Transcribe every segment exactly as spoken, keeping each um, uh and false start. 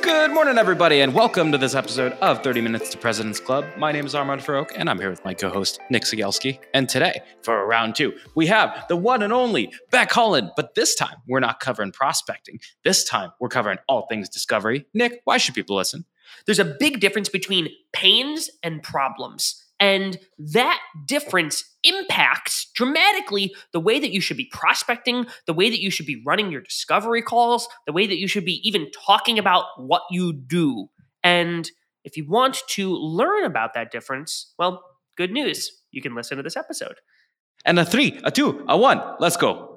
Good morning, everybody, and welcome to this episode of thirty minutes to President's Club. My name is Armand Farouk, and I'm here with my co-host, Nick Sigelski. And today, for round two, we have the one and only Becc Holland. But this time, we're not covering prospecting. This time, we're covering all things discovery. Nick, why should people listen? There's a big difference between pains and problems. And that difference impacts dramatically the way that you should be prospecting, the way that you should be running your discovery calls, the way that you should be even talking about what you do. And if you want to learn about that difference, well, good news. You can listen to this episode. And a three, a two, a one. Let's go.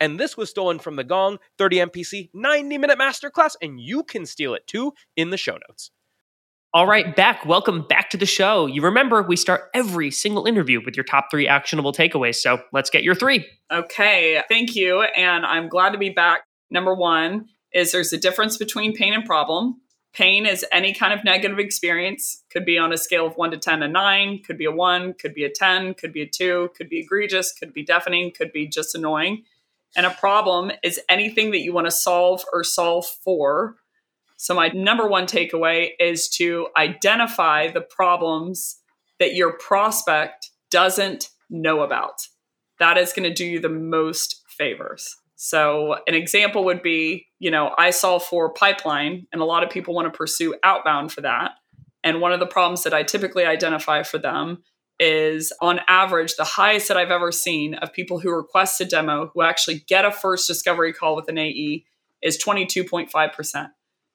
And this was stolen from the Gong thirty M P C ninety minute masterclass, and you can steal it too in the show notes. All right, Becc, welcome back to the show. You remember, we start every single interview with your top three actionable takeaways, so let's get your three. Okay, thank you, and I'm glad to be back. Number one is there's a difference between pain and problem. Pain is any kind of negative experience. Could be on a scale of one to ten, a nine, could be a one, could be a ten, could be a two, could be egregious, could be deafening, could be just annoying. And a problem is anything that you want to solve or solve for. So my number one takeaway is to identify the problems that your prospect doesn't know about. That is going to do you the most favors. So an example would be, you know, I solve for pipeline, and a lot of people want to pursue outbound for that. And one of the problems that I typically identify for them is, on average, the highest that I've ever seen of people who request a demo who actually get a first discovery call with an A E is twenty-two point five percent,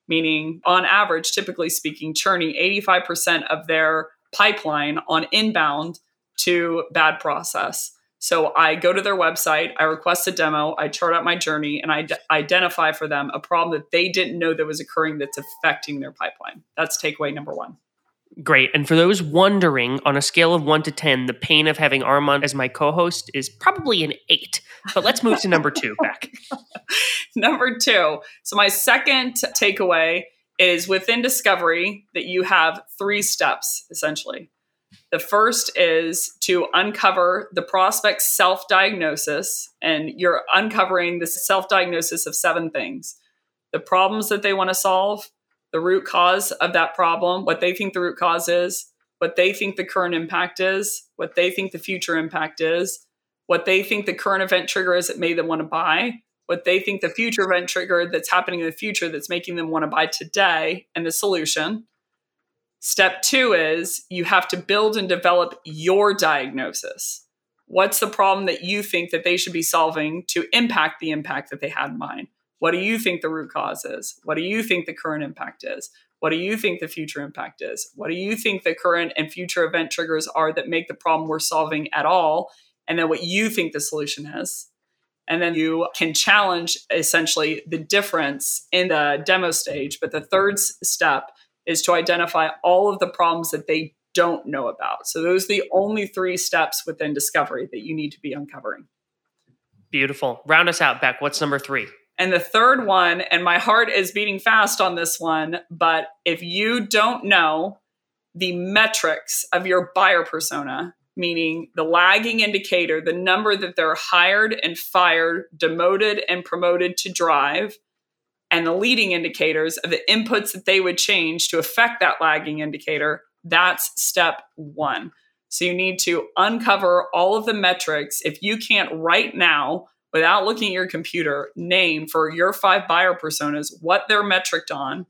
meaning on average, typically speaking, churning eighty-five percent of their pipeline on inbound to bad process. So I go to their website, I request a demo, I chart out my journey, and I d- identify for them a problem that they didn't know that was occurring that's affecting their pipeline. That's takeaway number one. Great. And for those wondering, on a scale of one to ten, the pain of having Armand as my co-host is probably an eight. But let's move to number two, Becc. Number two. So my second takeaway is within discovery that you have three steps, essentially. The first is to uncover the prospect's self-diagnosis, and you're uncovering this self-diagnosis of seven things: the problems that they want to solve, the root cause of that problem, what they think the root cause is, what they think the current impact is, what they think the future impact is, what they think the current event trigger is that made them want to buy, what they think the future event trigger that's happening in the future that's making them want to buy today, and the solution. Step two is you have to build and develop your diagnosis. What's the problem that you think that they should be solving to impact the impact that they had in mind? What do you think the root cause is? What do you think the current impact is? What do you think the future impact is? What do you think the current and future event triggers are that make the problem we're solving at all? And then what you think the solution is. And then you can challenge essentially the difference in the demo stage. But the third step is to identify all of the problems that they don't know about. So those are the only three steps within discovery that you need to be uncovering. Beautiful. Round us out, Becc. What's number three? And the third one, and my heart is beating fast on this one, but if you don't know the metrics of your buyer persona, meaning the lagging indicator, the number that they're hired and fired, demoted and promoted to drive, and the leading indicators of the inputs that they would change to affect that lagging indicator, that's step one. So you need to uncover all of the metrics. If you can't right now, without looking at your computer, name for your five buyer personas what they're metriced on,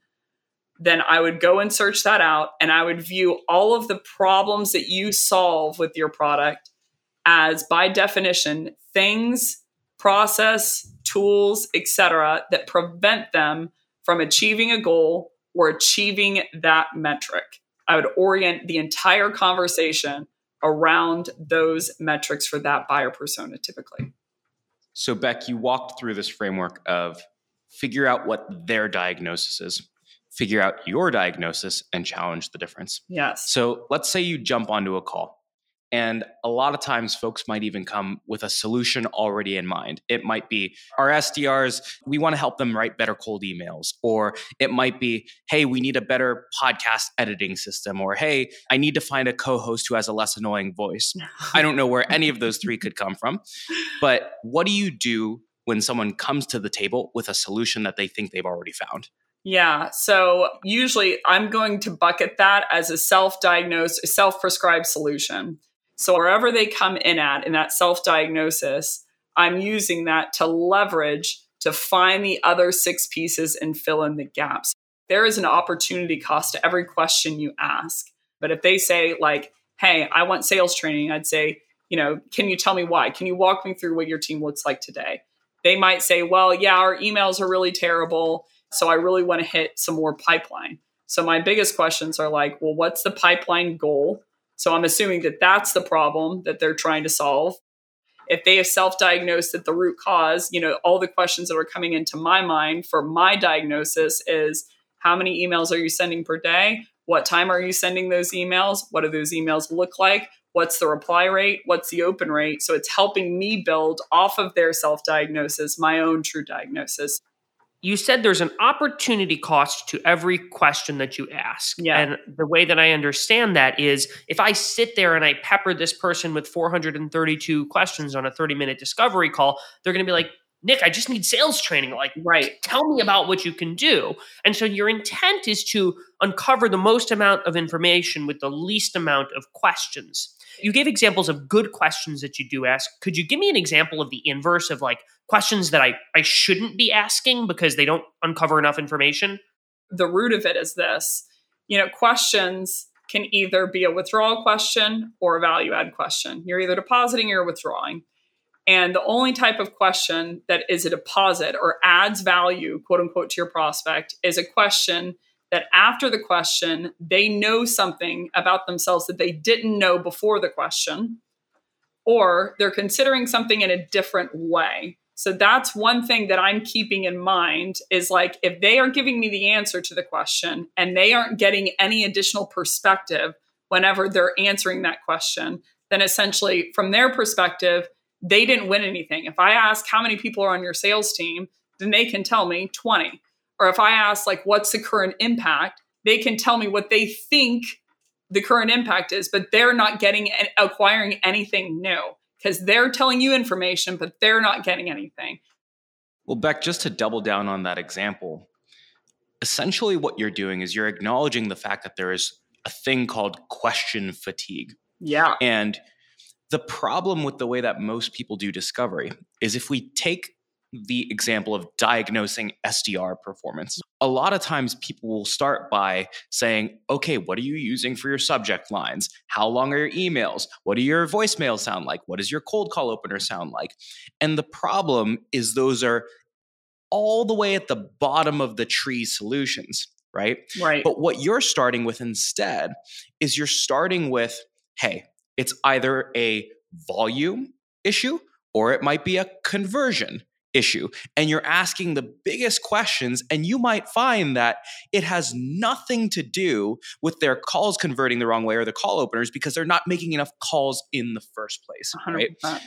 then I would go and search that out, and I would view all of the problems that you solve with your product as, by definition, things, process, tools, et cetera, that prevent them from achieving a goal or achieving that metric. I would orient the entire conversation around those metrics for that buyer persona typically. So Becc, you walked through this framework of figure out what their diagnosis is, figure out your diagnosis, and challenge the difference. Yes. So let's say you jump onto a call, and a lot of times folks might even come with a solution already in mind. It might be our S D Rs, we want to help them write better cold emails, or it might be, hey, we need a better podcast editing system, or hey, I need to find a co-host who has a less annoying voice. I don't know where any of those three could come from, but what do you do when someone comes to the table with a solution that they think they've already found? Yeah. So usually I'm going to bucket that as a self-diagnosed, self-prescribed solution. So wherever they come in at in that self-diagnosis, I'm using that to leverage to find the other six pieces and fill in the gaps. There is an opportunity cost to every question you ask. But if they say like, hey, I want sales training, I'd say, you know, can you tell me why? Can you walk me through what your team looks like today? They might say, well, yeah, our emails are really terrible, so I really want to hit some more pipeline. So my biggest questions are like, well, what's the pipeline goal? So I'm assuming that that's the problem that they're trying to solve. If they have self-diagnosed that the root cause, you know, all the questions that are coming into my mind for my diagnosis is how many emails are you sending per day? What time are you sending those emails? What do those emails look like? What's the reply rate? What's the open rate? So it's helping me build off of their self-diagnosis, my own true diagnosis. You said there's an opportunity cost to every question that you ask. Yeah. And the way that I understand that is if I sit there and I pepper this person with four hundred thirty-two questions on a thirty-minute discovery call, they're going to be like, Nick, I just need sales training. Like, right. Tell me about what you can do. And so your intent is to uncover the most amount of information with the least amount of questions. You gave examples of good questions that you do ask. Could you give me an example of the inverse of like questions that I, I shouldn't be asking because they don't uncover enough information? The root of it is this, you know, questions can either be a withdrawal question or a value add question. You're either depositing or withdrawing. And the only type of question that is a deposit or adds value, quote unquote, to your prospect is a question that after the question, they know something about themselves that they didn't know before the question, or they're considering something in a different way. So that's one thing that I'm keeping in mind is like, if they are giving me the answer to the question and they aren't getting any additional perspective whenever they're answering that question, then essentially from their perspective, they didn't win anything. If I ask how many people are on your sales team, then they can tell me twenty. Or if I ask like, what's the current impact? They can tell me what they think the current impact is, but they're not getting and acquiring anything new. Because they're telling you information, but they're not getting anything. Well, Becc, just to double down on that example, essentially what you're doing is you're acknowledging the fact that there is a thing called question fatigue. Yeah. And the problem with the way that most people do discovery is if we take the example of diagnosing S D R performance, a lot of times people will start by saying, okay, what are you using for your subject lines? How long are your emails? What do your voicemails sound like? What does your cold call opener sound like? And the problem is those are all the way at the bottom of the tree solutions, right? Right. But what you're starting with instead is you're starting with, hey, it's either a volume issue or it might be a conversion issue. And you're asking the biggest questions, and you might find that it has nothing to do with their calls converting the wrong way or the call openers because they're not making enough calls in the first place. Right? one hundred percent.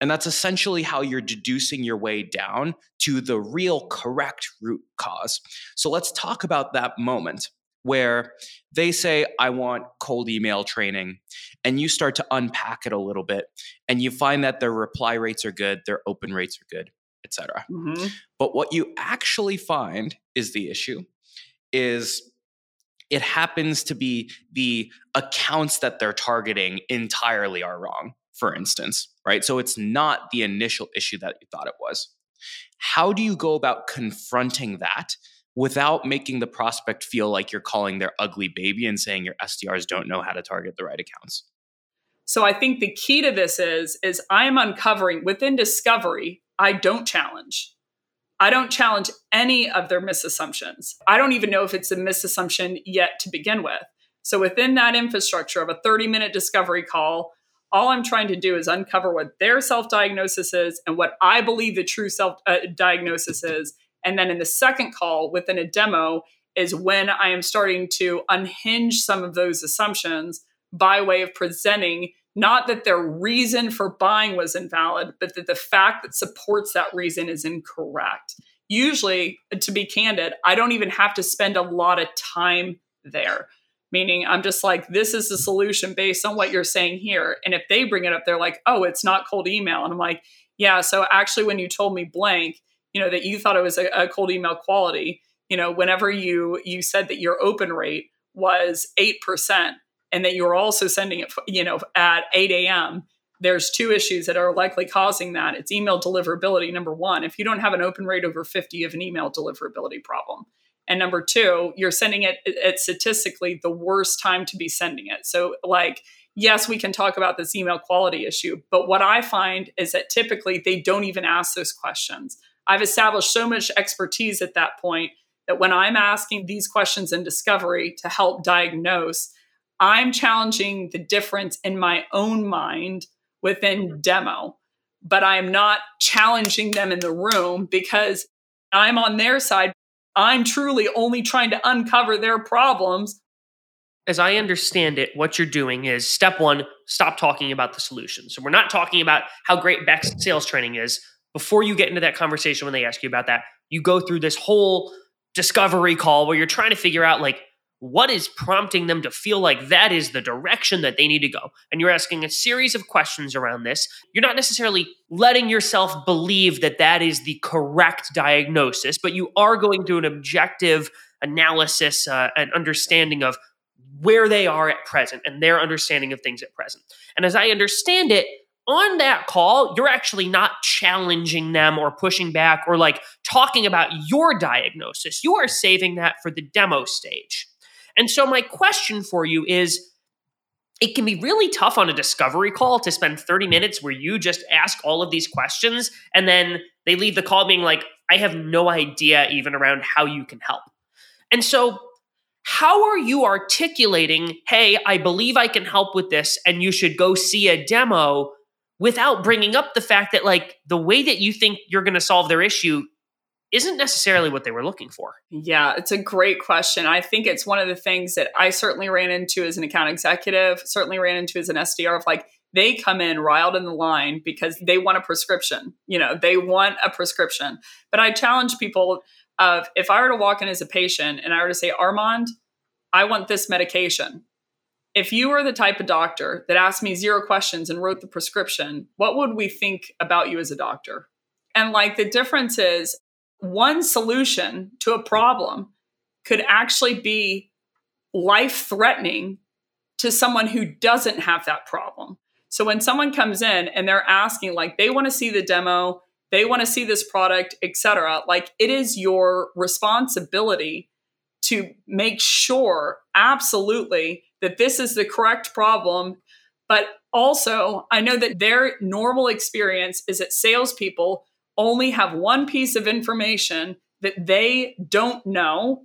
And that's essentially how you're deducing your way down to the real correct root cause. So let's talk about that moment where they say, I want cold email training. And you start to unpack it a little bit, and you find that their reply rates are good, their open rates are good, et cetera. Mm-hmm. But what you actually find is the issue is it happens to be the accounts that they're targeting entirely are wrong, for instance, right? So it's not the initial issue that you thought it was. How do you go about confronting that without making the prospect feel like you're calling their ugly baby and saying your S D Rs don't know how to target the right accounts? So I think the key to this is, is I'm uncovering within discovery, I don't challenge. I don't challenge any of their misassumptions. I don't even know if it's a misassumption yet to begin with. So within that infrastructure of a thirty-minute discovery call, all I'm trying to do is uncover what their self-diagnosis is and what I believe the true self-diagnosis uh, is. And then in the second call within a demo is when I am starting to unhinge some of those assumptions by way of presenting not that their reason for buying was invalid, but that the fact that supports that reason is incorrect. Usually, to be candid, I don't even have to spend a lot of time there. Meaning I'm just like, this is the solution based on what you're saying here. And if they bring it up, they're like, oh, it's not cold email. And I'm like, yeah, so actually when you told me blank, you know, that you thought it was a, a cold email quality, you know, whenever you you said that your open rate was eight percent, and that you're also sending it, you know, at eight a.m., there's two issues that are likely causing that. It's email deliverability, number one. If you don't have an open rate over fifty, you have an email deliverability problem. And number two, you're sending it at statistically the worst time to be sending it. So like, yes, we can talk about this email quality issue, but what I find is that typically they don't even ask those questions. I've established so much expertise at that point that when I'm asking these questions in discovery to help diagnose, I'm challenging the difference in my own mind within demo, but I'm not challenging them in the room because I'm on their side. I'm truly only trying to uncover their problems. As I understand it, what you're doing is step one, stop talking about the solution. So we're not talking about how great Becc's sales training is. Before you get into that conversation, when they ask you about that, you go through this whole discovery call where you're trying to figure out like, what is prompting them to feel like that is the direction that they need to go? And you're asking a series of questions around this. You're not necessarily letting yourself believe that that is the correct diagnosis, but you are going through an objective analysis, uh, an understanding of where they are at present and their understanding of things at present. And as I understand it, on that call, you're actually not challenging them or pushing back or like talking about your diagnosis. You are saving that for the demo stage. And so my question for you is, it can be really tough on a discovery call to spend thirty minutes where you just ask all of these questions and then they leave the call being like, I have no idea even around how you can help. And so how are you articulating, hey, I believe I can help with this and you should go see a demo without bringing up the fact that like the way that you think you're going to solve their issue isn't necessarily what they were looking for? Yeah, it's a great question. I think it's one of the things that I certainly ran into as an account executive, certainly ran into as an S D R of like, they come in riled in the line because they want a prescription. You know, they want a prescription. But I challenge people of, if I were to walk in as a patient and I were to say, Armand, I want this medication. If you were the type of doctor that asked me zero questions and wrote the prescription, what would we think about you as a doctor? And like the difference is, one solution to a problem could actually be life-threatening to someone who doesn't have that problem. So when someone comes in and they're asking, like, they want to see the demo, they want to see this product, et cetera, like it is your responsibility to make sure absolutely that this is the correct problem. But also, I know that their normal experience is that salespeople only have one piece of information that they don't know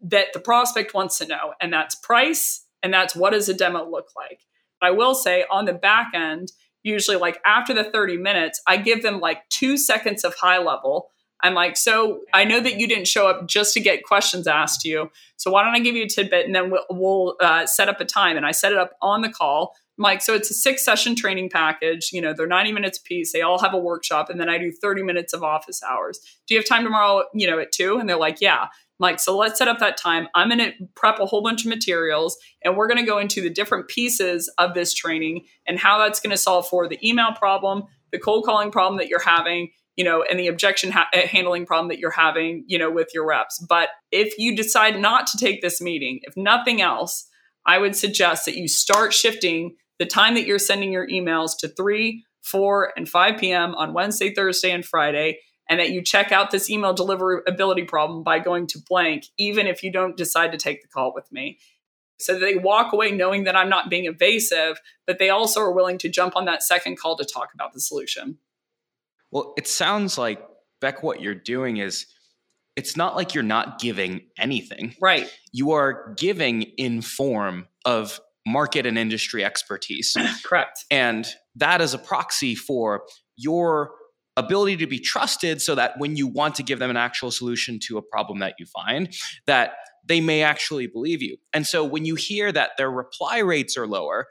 that the prospect wants to know, and that's price, and that's what does a demo look like. I will say on the back end, usually like after the thirty minutes, I give them like two seconds of high level. I'm like, so I know that you didn't show up just to get questions asked to you, so why don't I give you a tidbit and then we'll, we'll uh, set up a time. And I set it up on the call. I'm like, so it's a six session training package. You know, they're ninety minutes apiece. They all have a workshop. And then I do thirty minutes of office hours. Do you have time tomorrow, you know, at two? And they're like, yeah. I'm like, so let's set up that time. I'm going to prep a whole bunch of materials, and we're going to go into the different pieces of this training and how that's going to solve for the email problem, the cold calling problem that you're having, you know, and the objection ha- handling problem that you're having, you know, with your reps. But if you decide not to take this meeting, if nothing else, I would suggest that you start shifting the time that you're sending your emails to three, four, and five p.m. on Wednesday, Thursday, and Friday, and that you check out this email deliverability problem by going to blank, even if you don't decide to take the call with me. So they walk away knowing that I'm not being evasive, but they also are willing to jump on that second call to talk about the solution. Well, it sounds like, Becc, what you're doing is, it's not like you're not giving anything. Right. You are giving in form of market and industry expertise. Correct. And that is a proxy for your ability to be trusted, so that when you want to give them an actual solution to a problem that you find, that they may actually believe you. And so when you hear that their reply rates are lower,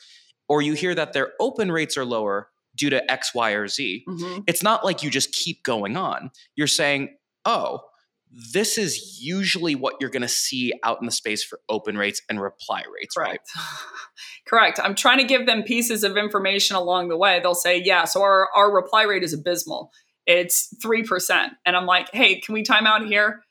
or you hear that their open rates are lower due to X, Y, or Z, mm-hmm. it's not like you just keep going on. You're saying, oh, this is usually what you're going to see out in the space for open rates and reply rates. Correct. Right? Correct. I'm trying to give them pieces of information along the way. They'll say, yeah, so our, our reply rate is abysmal. It's three percent. And I'm like, hey, can we time out here?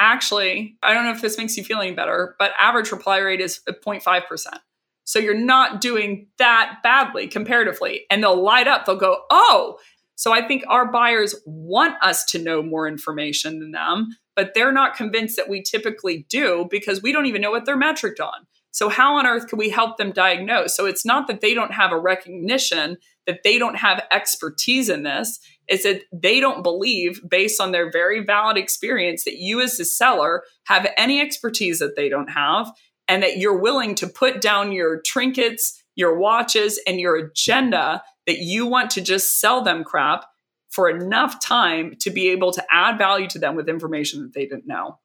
Actually, I don't know if this makes you feel any better, but average reply rate is zero point five percent. So you're not doing that badly comparatively. And they'll light up. They'll go, oh. So I think our buyers want us to know more information than them, but they're not convinced that we typically do, because we don't even know what they're metriced on. So how on earth can we help them diagnose? So it's not that they don't have a recognition that they don't have expertise in this. It's that they don't believe, based on their very valid experience, that you as the seller have any expertise that they don't have, and that you're willing to put down your trinkets, your watches, and your agenda that you want to just sell them crap for enough time to be able to add value to them with information that they didn't know.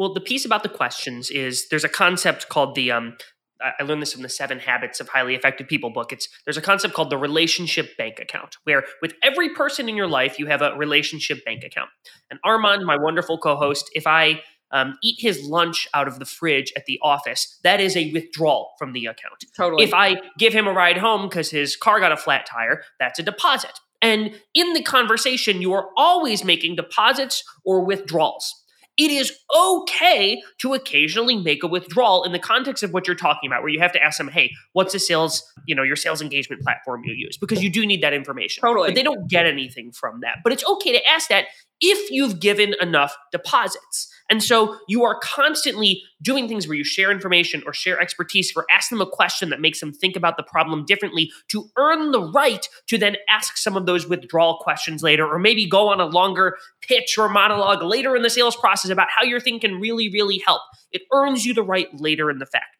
Well, the piece about the questions is, there's a concept called the, um, I learned this from the Seven Habits of Highly Effective People book. It's There's a concept called the relationship bank account, where with every person in your life, you have a relationship bank account. And Armand, my wonderful co-host, if I Um, eat his lunch out of the fridge at the office, that is a withdrawal from the account. Totally. If I give him a ride home because his car got a flat tire, that's a deposit. And in the conversation, you are always making deposits or withdrawals. It is okay to occasionally make a withdrawal in the context of what you're talking about, where you have to ask them, hey, what's the sales, you know, your sales engagement platform you use? Because you do need that information. Totally. But they don't get anything from that. But it's okay to ask that if you've given enough deposits. And so you are constantly doing things where you share information or share expertise or ask them a question that makes them think about the problem differently, to earn the right to then ask some of those withdrawal questions later, or maybe go on a longer pitch or monologue later in the sales process about how your thing can really, really help. It earns you the right later in the fact.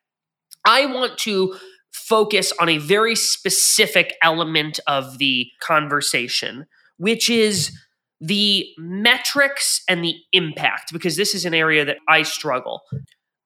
I want to focus on a very specific element of the conversation, which is the metrics and the impact, because this is an area that I struggle.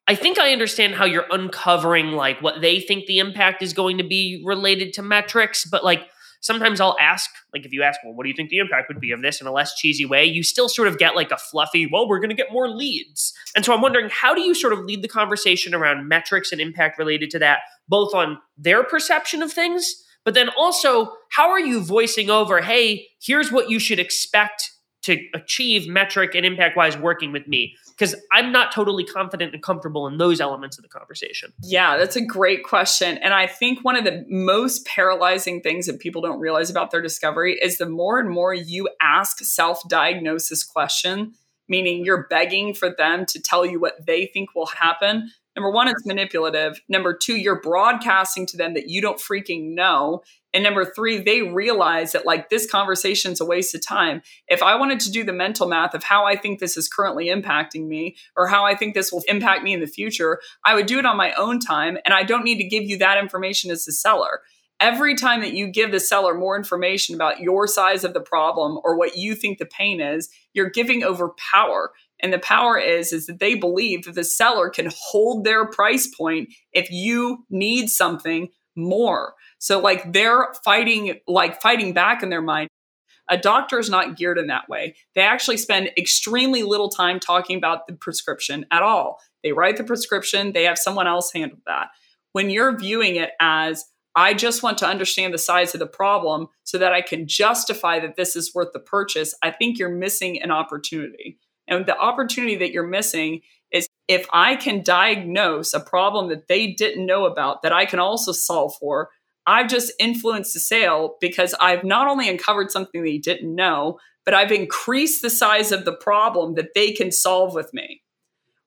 I think I understand how you're uncovering like what they think the impact is going to be related to metrics, but like sometimes I'll ask, like if you ask, well, what do you think the impact would be of this in a less cheesy way? You still sort of get like a fluffy, well, we're going to get more leads. And so I'm wondering, how do you sort of lead the conversation around metrics and impact related to that, both on their perception of things, but then also how are you voicing over, hey, here's what you should expect to achieve metric and impact-wise working with me? Because I'm not totally confident and comfortable in those elements of the conversation. Yeah, that's a great question. And I think one of the most paralyzing things that people don't realize about their discovery is the more and more you ask self-diagnosis question, meaning you're begging for them to tell you what they think will happen. Number one, it's manipulative. Number two, you're broadcasting to them that you don't freaking know. And number three, they realize that like this conversation's a waste of time. If I wanted to do the mental math of how I think this is currently impacting me or how I think this will impact me in the future, I would do it on my own time. And I don't need to give you that information as the seller. Every time that you give the seller more information about your size of the problem or what you think the pain is, you're giving over power. And the power is, is that they believe that the seller can hold their price point if you need something more. So like they're fighting, like fighting back in their mind. A doctor is not geared in that way. They actually spend extremely little time talking about the prescription at all. They write the prescription. They have someone else handle that. When you're viewing it as, I just want to understand the size of the problem so that I can justify that this is worth the purchase, I think you're missing an opportunity. And the opportunity that you're missing is if I can diagnose a problem that they didn't know about that I can also solve for, I've just influenced the sale because I've not only uncovered something they didn't know, but I've increased the size of the problem that they can solve with me.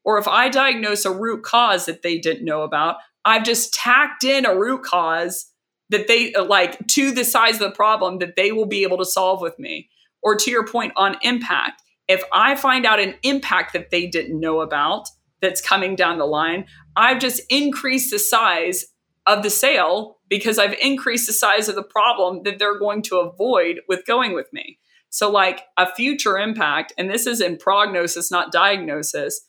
Or if I diagnose a root cause that they didn't know about, I've just tacked in a root cause that they like to the size of the problem that they will be able to solve with me. Or to your point on impact, if I find out an impact that they didn't know about that's coming down the line, I've just increased the size of the sale because I've increased the size of the problem that they're going to avoid with going with me. So like a future impact, and this is in prognosis, not diagnosis,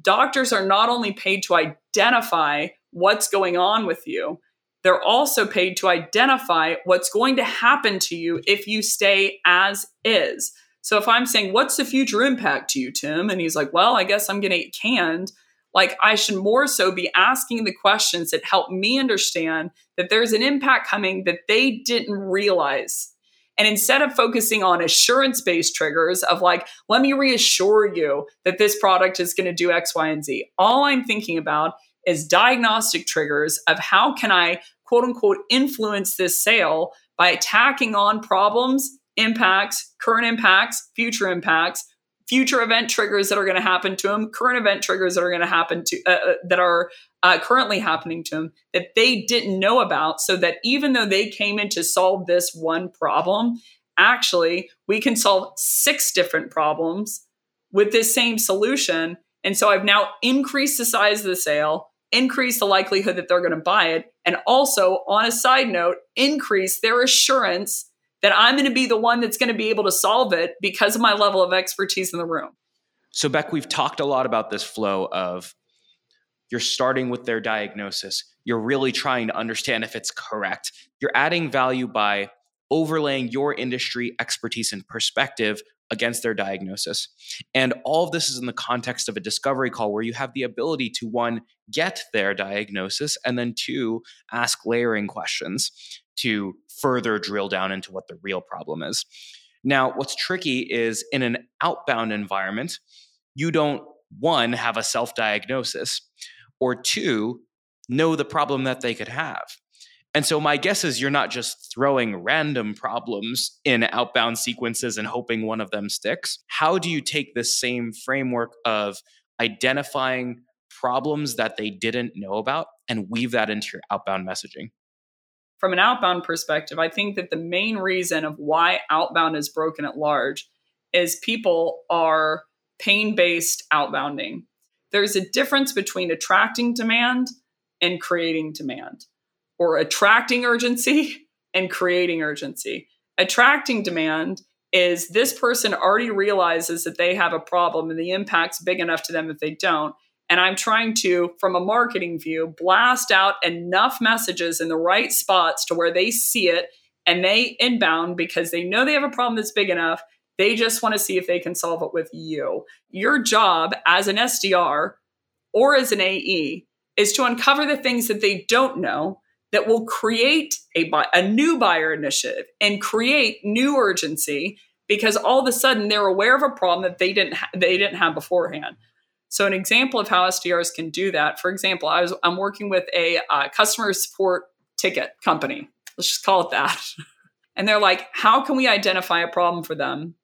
doctors are not only paid to identify what's going on with you, they're also paid to identify what's going to happen to you if you stay as is. So if I'm saying, what's the future impact to you, Tim? And he's like, well, I guess I'm going to get canned. Like I should more so be asking the questions that help me understand that there's an impact coming that they didn't realize. And instead of focusing on assurance-based triggers of like, let me reassure you that this product is going to do X, Y, and Z. All I'm thinking about is diagnostic triggers of how can I, quote unquote, influence this sale by tacking on problems, impacts, current impacts, future impacts, future event triggers that are going to happen to them, current event triggers that are going to happen to, uh, that are uh, currently happening to them that they didn't know about. So that even though they came in to solve this one problem, actually we can solve six different problems with this same solution. And so I've now increased the size of the sale, increased the likelihood that they're going to buy it. And also on a side note, increase their assurance that I'm going to be the one that's going to be able to solve it because of my level of expertise in the room. So Becc, we've talked a lot about this flow of you're starting with their diagnosis. You're really trying to understand if it's correct. You're adding value by overlaying your industry expertise and perspective against their diagnosis. And all of this is in the context of a discovery call where you have the ability to one, get their diagnosis, and then two, ask layering questions to further drill down into what the real problem is. Now, what's tricky is in an outbound environment, you don't, one, have a self-diagnosis, or two, know the problem that they could have. And so my guess is you're not just throwing random problems in outbound sequences and hoping one of them sticks. How do you take this same framework of identifying problems that they didn't know about and weave that into your outbound messaging? From an outbound perspective, I think that the main reason of why outbound is broken at large is people are pain-based outbounding. There's a difference between attracting demand and creating demand. or attracting urgency and creating urgency. Attracting demand is this person already realizes that they have a problem and the impact's big enough to them if they don't. And I'm trying to, from a marketing view, blast out enough messages in the right spots to where they see it and they inbound because they know they have a problem that's big enough. They just want to see if they can solve it with you. Your job as an S D R or as an A E is to uncover the things that they don't know that will create a, a new buyer initiative and create new urgency, because all of a sudden they're aware of a problem that they didn't ha- they didn't have beforehand. So an example of how S D Rs can do that, for example, I was, I'm working with a uh, customer support ticket company. Let's just call it that. And they're like, how can we identify a problem for them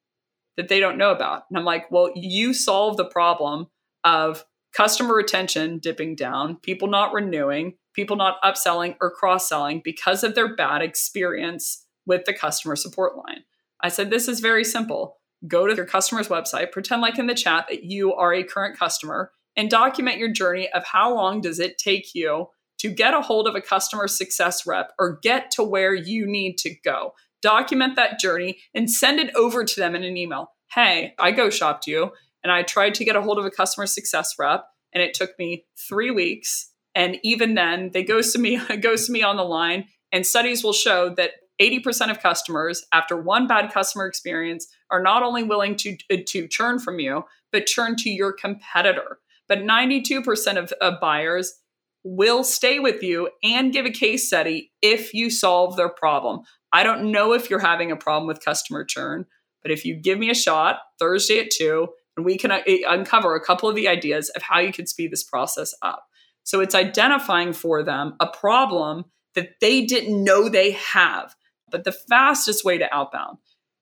that they don't know about? And I'm like, well, you solve the problem of customer retention dipping down, people not renewing, people not upselling or cross-selling because of their bad experience with the customer support line. I said, this is very simple. Go to your customer's website, pretend like in the chat that you are a current customer, and document your journey of how long does it take you to get a hold of a customer success rep or get to where you need to go. Document that journey and send it over to them in an email. Hey, I go shopped you and I tried to get a hold of a customer success rep and it took me three weeks. And even then they ghosted me, ghosted me on the line, and studies will show that eighty percent of customers after one bad customer experience are not only willing to, to churn from you, but churn to your competitor. But ninety-two percent of, of buyers will stay with you and give a case study if you solve their problem. I don't know if you're having a problem with customer churn, but if you give me a shot Thursday at two, and we can uncover a couple of the ideas of how you could speed this process up. So it's identifying for them a problem that they didn't know they have, but the fastest way to outbound,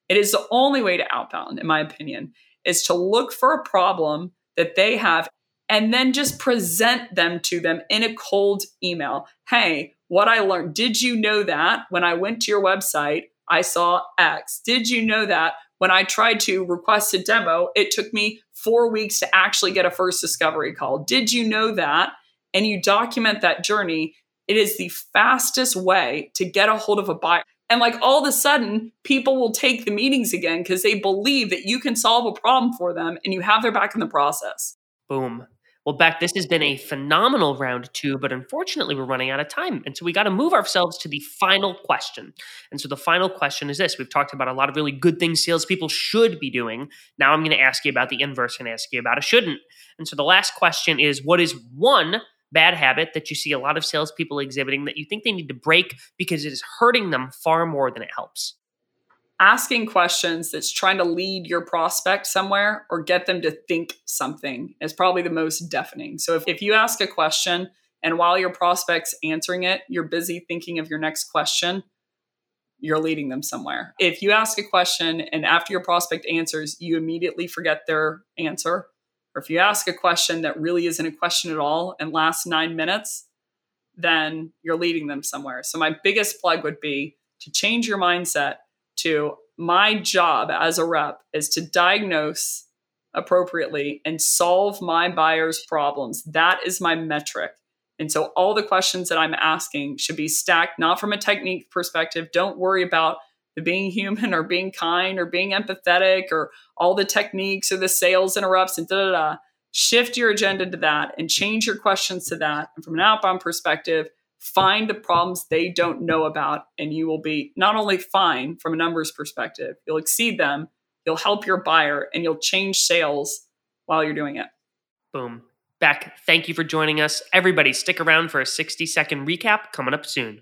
it is the only way to outbound, in my opinion, is to look for a problem that they have and then just present them to them in a cold email. Hey, what I learned, did you know that when I went to your website, I saw X? Did you know that when I tried to request a demo, it took me four weeks to actually get a first discovery call? Did you know that? And you document that journey. It is the fastest way to get a hold of a buyer. And like all of a sudden, people will take the meetings again because they believe that you can solve a problem for them and you have their back in the process. Boom. Well, Becc, this has been a phenomenal round two, but unfortunately we're running out of time. And so we got to move ourselves to the final question. And so the final question is this. We've talked about a lot of really good things salespeople should be doing. Now I'm going to ask you about the inverse and ask you about a shouldn't. And so the last question is, what is one bad habit that you see a lot of salespeople exhibiting that you think they need to break because it is hurting them far more than it helps? Asking questions that's trying to lead your prospect somewhere or get them to think something is probably the most deafening. So if, if you ask a question and while your prospect's answering it, you're busy thinking of your next question, you're leading them somewhere. If you ask a question and after your prospect answers, you immediately forget their answer. Or if you ask a question that really isn't a question at all and lasts nine minutes, then you're leading them somewhere. So my biggest plug would be to change your mindset to my job as a rep is to diagnose appropriately and solve my buyer's problems. That is my metric. And so all the questions that I'm asking should be stacked, not from a technique perspective. Don't worry about the being human or being kind or being empathetic or all the techniques or the sales interrupts and da da da. Shift your agenda to that and change your questions to that. And from an outbound perspective, find the problems they don't know about, and you will be not only fine from a numbers perspective, you'll exceed them, you'll help your buyer, and you'll change sales while you're doing it. Boom. Becc, thank you for joining us. Everybody, stick around for a sixty-second recap coming up soon.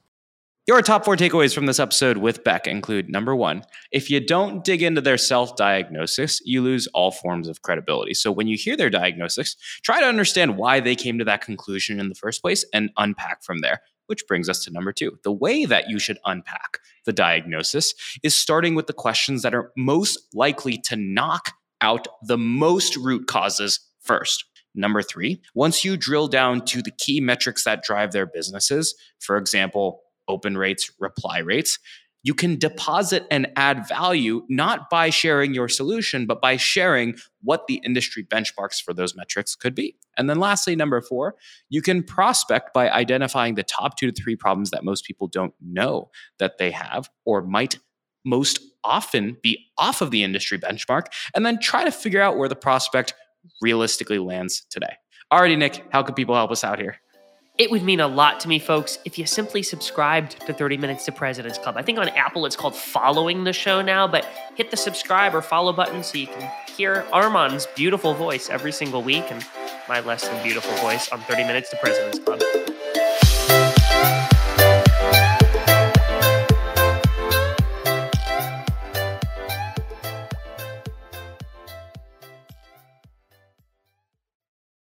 Your top four takeaways from this episode with Becc include, number one, if you don't dig into their self-diagnosis, you lose all forms of credibility. So when you hear their diagnosis, try to understand why they came to that conclusion in the first place and unpack from there, which brings us to number two. The way that you should unpack the diagnosis is starting with the questions that are most likely to knock out the most root causes first. Number three, once you drill down to the key metrics that drive their businesses, for example, open rates, reply rates, you can deposit and add value, not by sharing your solution, but by sharing what the industry benchmarks for those metrics could be. And then lastly, number four, you can prospect by identifying the top two to three problems that most people don't know that they have or might most often be off of the industry benchmark, and then try to figure out where the prospect realistically lands today. Alrighty, Nick, how can people help us out here? It would mean a lot to me, folks, if you simply subscribed to thirty Minutes to President's Club. I think on Apple it's called following the show now, but hit the subscribe or follow button so you can hear Armand's beautiful voice every single week and my less than beautiful voice on thirty Minutes to President's Club.